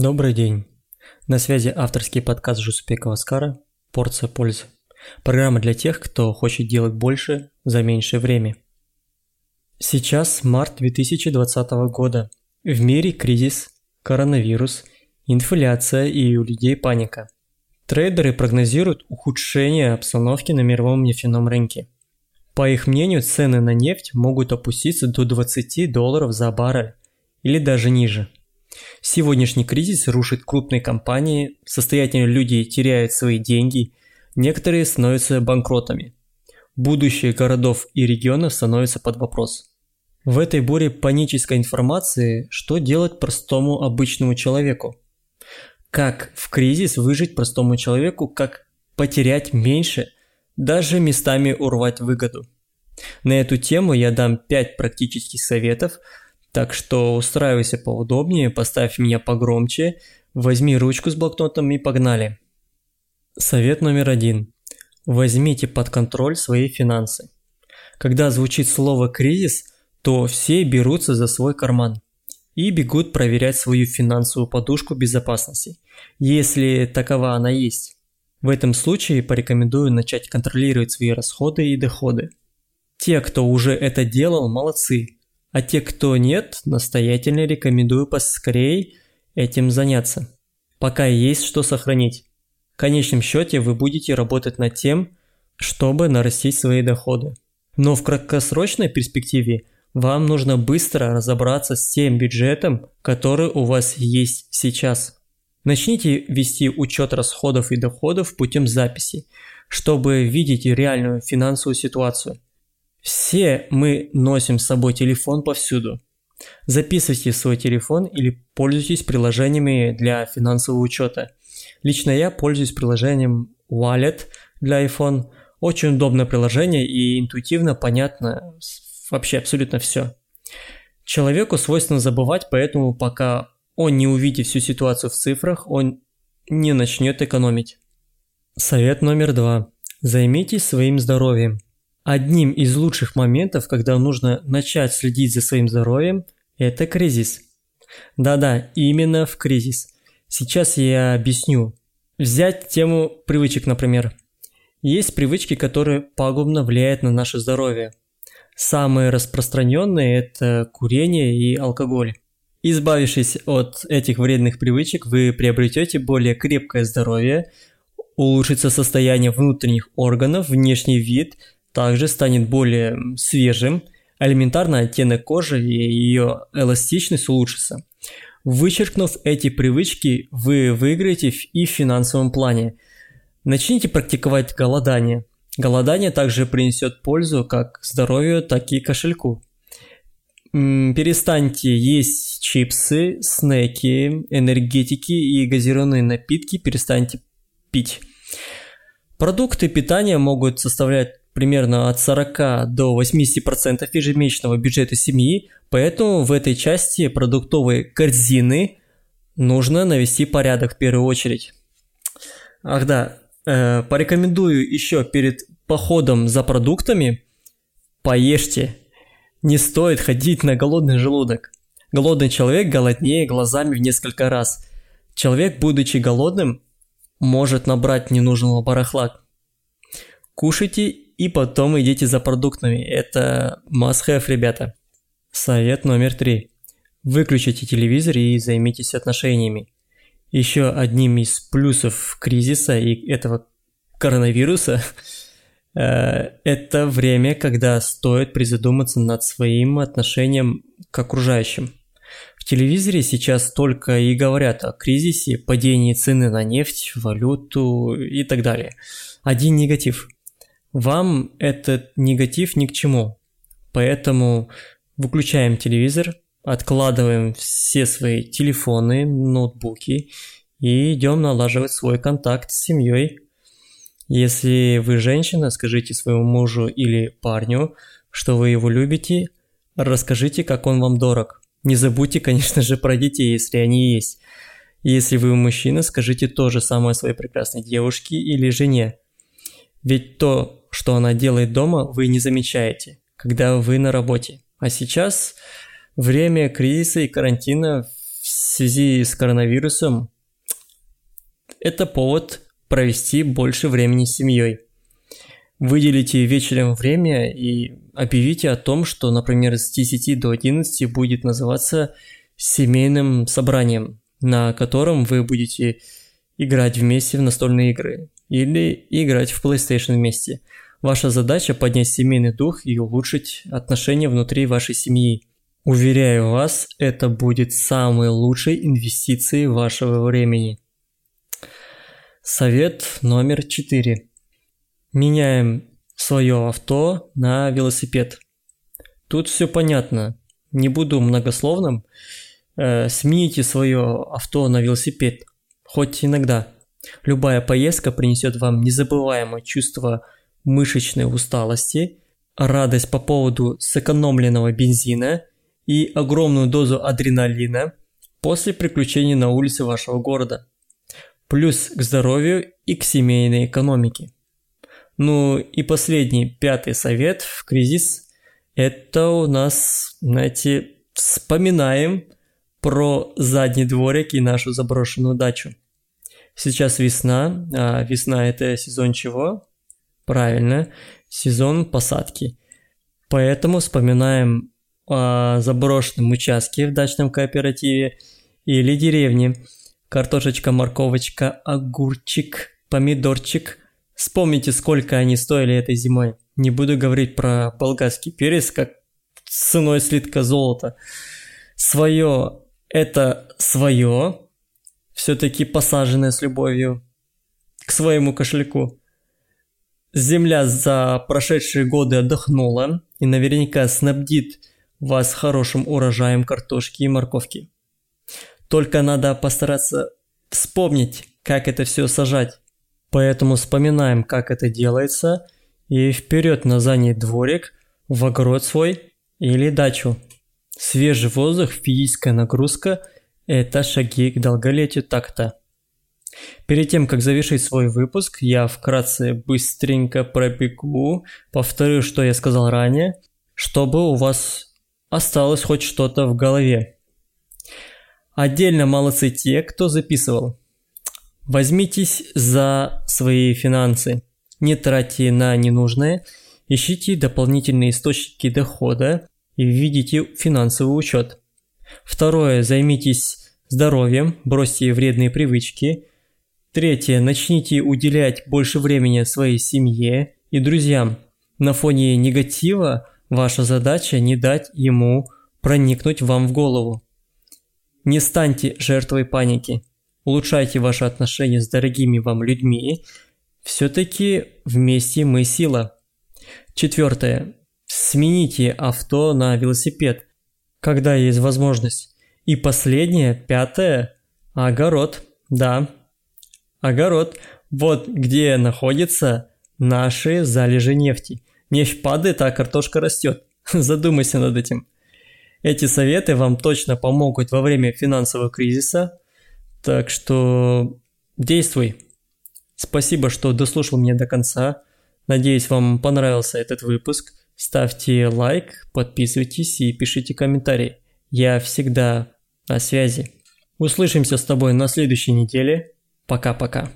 Добрый день! На связи авторский подкаст Жуспека Аскара «Порция пользы». Программа для тех, кто хочет делать больше за меньшее время. Сейчас март 2020 года. В мире кризис, коронавирус, инфляция и у людей паника. Трейдеры прогнозируют ухудшение обстановки на мировом нефтяном рынке. По их мнению, цены на нефть могут опуститься до $20 за баррель или даже ниже. Сегодняшний кризис рушит крупные компании, состоятельные люди теряют свои деньги, некоторые становятся банкротами. Будущее городов и регионов становится под вопрос. В этой буре панической информации, что делать простому обычному человеку? Как в кризис выжить простому человеку, как потерять меньше, даже местами урвать выгоду. На эту тему я дам 5 практических советов, так что устраивайся поудобнее, поставь меня погромче, возьми ручку с блокнотом и погнали. Совет номер 1. Возьмите под контроль свои финансы. Когда звучит слово «кризис», то все берутся за свой карман и бегут проверять свою финансовую подушку безопасности, если такова она есть. В этом случае порекомендую начать контролировать свои расходы и доходы. Те, кто уже это делал, молодцы, а те, кто нет, настоятельно рекомендую поскорее этим заняться, пока есть что сохранить. В конечном счете вы будете работать над тем, чтобы нарастить свои доходы. Но в краткосрочной перспективе вам нужно быстро разобраться с тем бюджетом, который у вас есть сейчас. Начните вести учет расходов и доходов путем записи, чтобы видеть реальную финансовую ситуацию. Все мы носим с собой телефон повсюду. Записывайте свой телефон или пользуйтесь приложениями для финансового учета. Лично я пользуюсь приложением Wallet для iPhone. Очень удобное приложение и интуитивно понятно вообще абсолютно все. Человеку свойственно забывать, поэтому пока он не увидит всю ситуацию в цифрах, он не начнет экономить. Совет номер 2. Займитесь своим здоровьем. Одним из лучших моментов, когда нужно начать следить за своим здоровьем, это кризис. Да-да, именно в кризис. Сейчас я объясню. Взять тему привычек, например. Есть привычки, которые пагубно влияют на наше здоровье. Самые распространенные – это курение и алкоголь. Избавившись от этих вредных привычек, вы приобретете более крепкое здоровье, улучшится состояние внутренних органов, внешний вид также станет более свежим, элементарно оттенок кожи и ее эластичность улучшится. Вычеркнув эти привычки, вы выиграете и в финансовом плане. Начните практиковать голодание. Голодание также принесет пользу как здоровью, так и кошельку. Перестаньте есть чипсы, снеки, энергетики и газированные напитки, перестаньте пить. Продукты питания могут составлять примерно от 40 до 80% ежемесячного бюджета семьи, поэтому в этой части продуктовой корзины нужно навести порядок в первую очередь. Ах да, порекомендую еще перед походом за продуктами поешьте. Не стоит ходить на голодный желудок. Голодный человек голоднее глазами в несколько раз. Человек, будучи голодным, может набрать ненужного барахла. Кушайте и потом идите за продуктами. Это must-have, ребята. Совет номер 3. Выключите телевизор и займитесь отношениями. Еще одним из плюсов кризиса и этого коронавируса это время, когда стоит призадуматься над своим отношением к окружающим. В телевизоре сейчас только и говорят о кризисе, падении цены на нефть, валюту и так далее. Один негатив. Вам этот негатив ни к чему. Поэтому выключаем телевизор, откладываем все свои телефоны, ноутбуки и идем налаживать свой контакт с семьей. Если вы женщина, скажите своему мужу или парню, что вы его любите, расскажите, как он вам дорог. Не забудьте, конечно же, про детей, если они есть. Если вы мужчина, скажите то же самое своей прекрасной девушке или жене. Ведь то, что она делает дома, вы не замечаете, когда вы на работе. А сейчас время кризиса и карантина связи с коронавирусом это повод провести больше времени с семьей. Выделите вечером время и объявите о том, что, например, с 10 до 11 будет называться семейным собранием, на котором вы будете играть вместе в настольные игры или играть в PlayStation вместе. Ваша задача – поднять семейный дух и улучшить отношения внутри вашей семьи. Уверяю вас, это будет самой лучшей инвестицией вашего времени. Совет номер 4. Меняем свое авто на велосипед. Тут все понятно, не буду многословным. Смените свое авто на велосипед, хоть иногда. Любая поездка принесет вам незабываемое чувство мышечной усталости, радость по поводу сэкономленного бензина и огромную дозу адреналина после приключений на улице вашего города. Плюс к здоровью и к семейной экономике. Ну и последний, 5-й совет в кризис. Это у нас, знаете, вспоминаем про задний дворик и нашу заброшенную дачу. Сейчас весна. А весна – это сезон чего? Правильно, сезон посадки. Поэтому вспоминаем о заброшенном участке в дачном кооперативе или деревне. Картошечка, морковочка, огурчик, помидорчик. Вспомните, сколько они стоили этой зимой. Не буду говорить про болгарский перец, как ценой слитка золота. Свое – это свое, все-таки посаженное с любовью к своему кошельку. Земля за прошедшие годы отдохнула и наверняка снабдит вас хорошим урожаем картошки и морковки. Только надо постараться вспомнить, как это все сажать. Поэтому вспоминаем, как это делается, и вперед на задний дворик, в огород свой или дачу. Свежий воздух, физическая нагрузка – это шаги к долголетию так-то. Перед тем, как завершить свой выпуск, я вкратце быстренько пробегу, повторю, что я сказал ранее, чтобы у вас осталось хоть что-то в голове. Отдельно молодцы те, кто записывал. Возьмитесь за свои финансы, не тратьте на ненужное, ищите дополнительные источники дохода и ведите финансовый учет. Второе, займитесь здоровьем, бросьте вредные привычки. Третье, начните уделять больше времени своей семье и друзьям. На фоне негатива ваша задача не дать ему проникнуть вам в голову. Не станьте жертвой паники. Улучшайте ваши отношения с дорогими вам людьми. Все-таки вместе мы сила. Четвертое. Смените авто на велосипед, когда есть возможность. И последнее, 5-е. Огород. Да, огород. Вот где находятся наши залежи нефти. Нефть падает, а картошка растет. Задумайся над этим. Эти советы вам точно помогут во время финансового кризиса, так что действуй. Спасибо, что дослушал меня до конца. Надеюсь, вам понравился этот выпуск. Ставьте лайк, подписывайтесь и пишите комментарии. Я всегда на связи. Услышимся с тобой на следующей неделе. Пока-пока.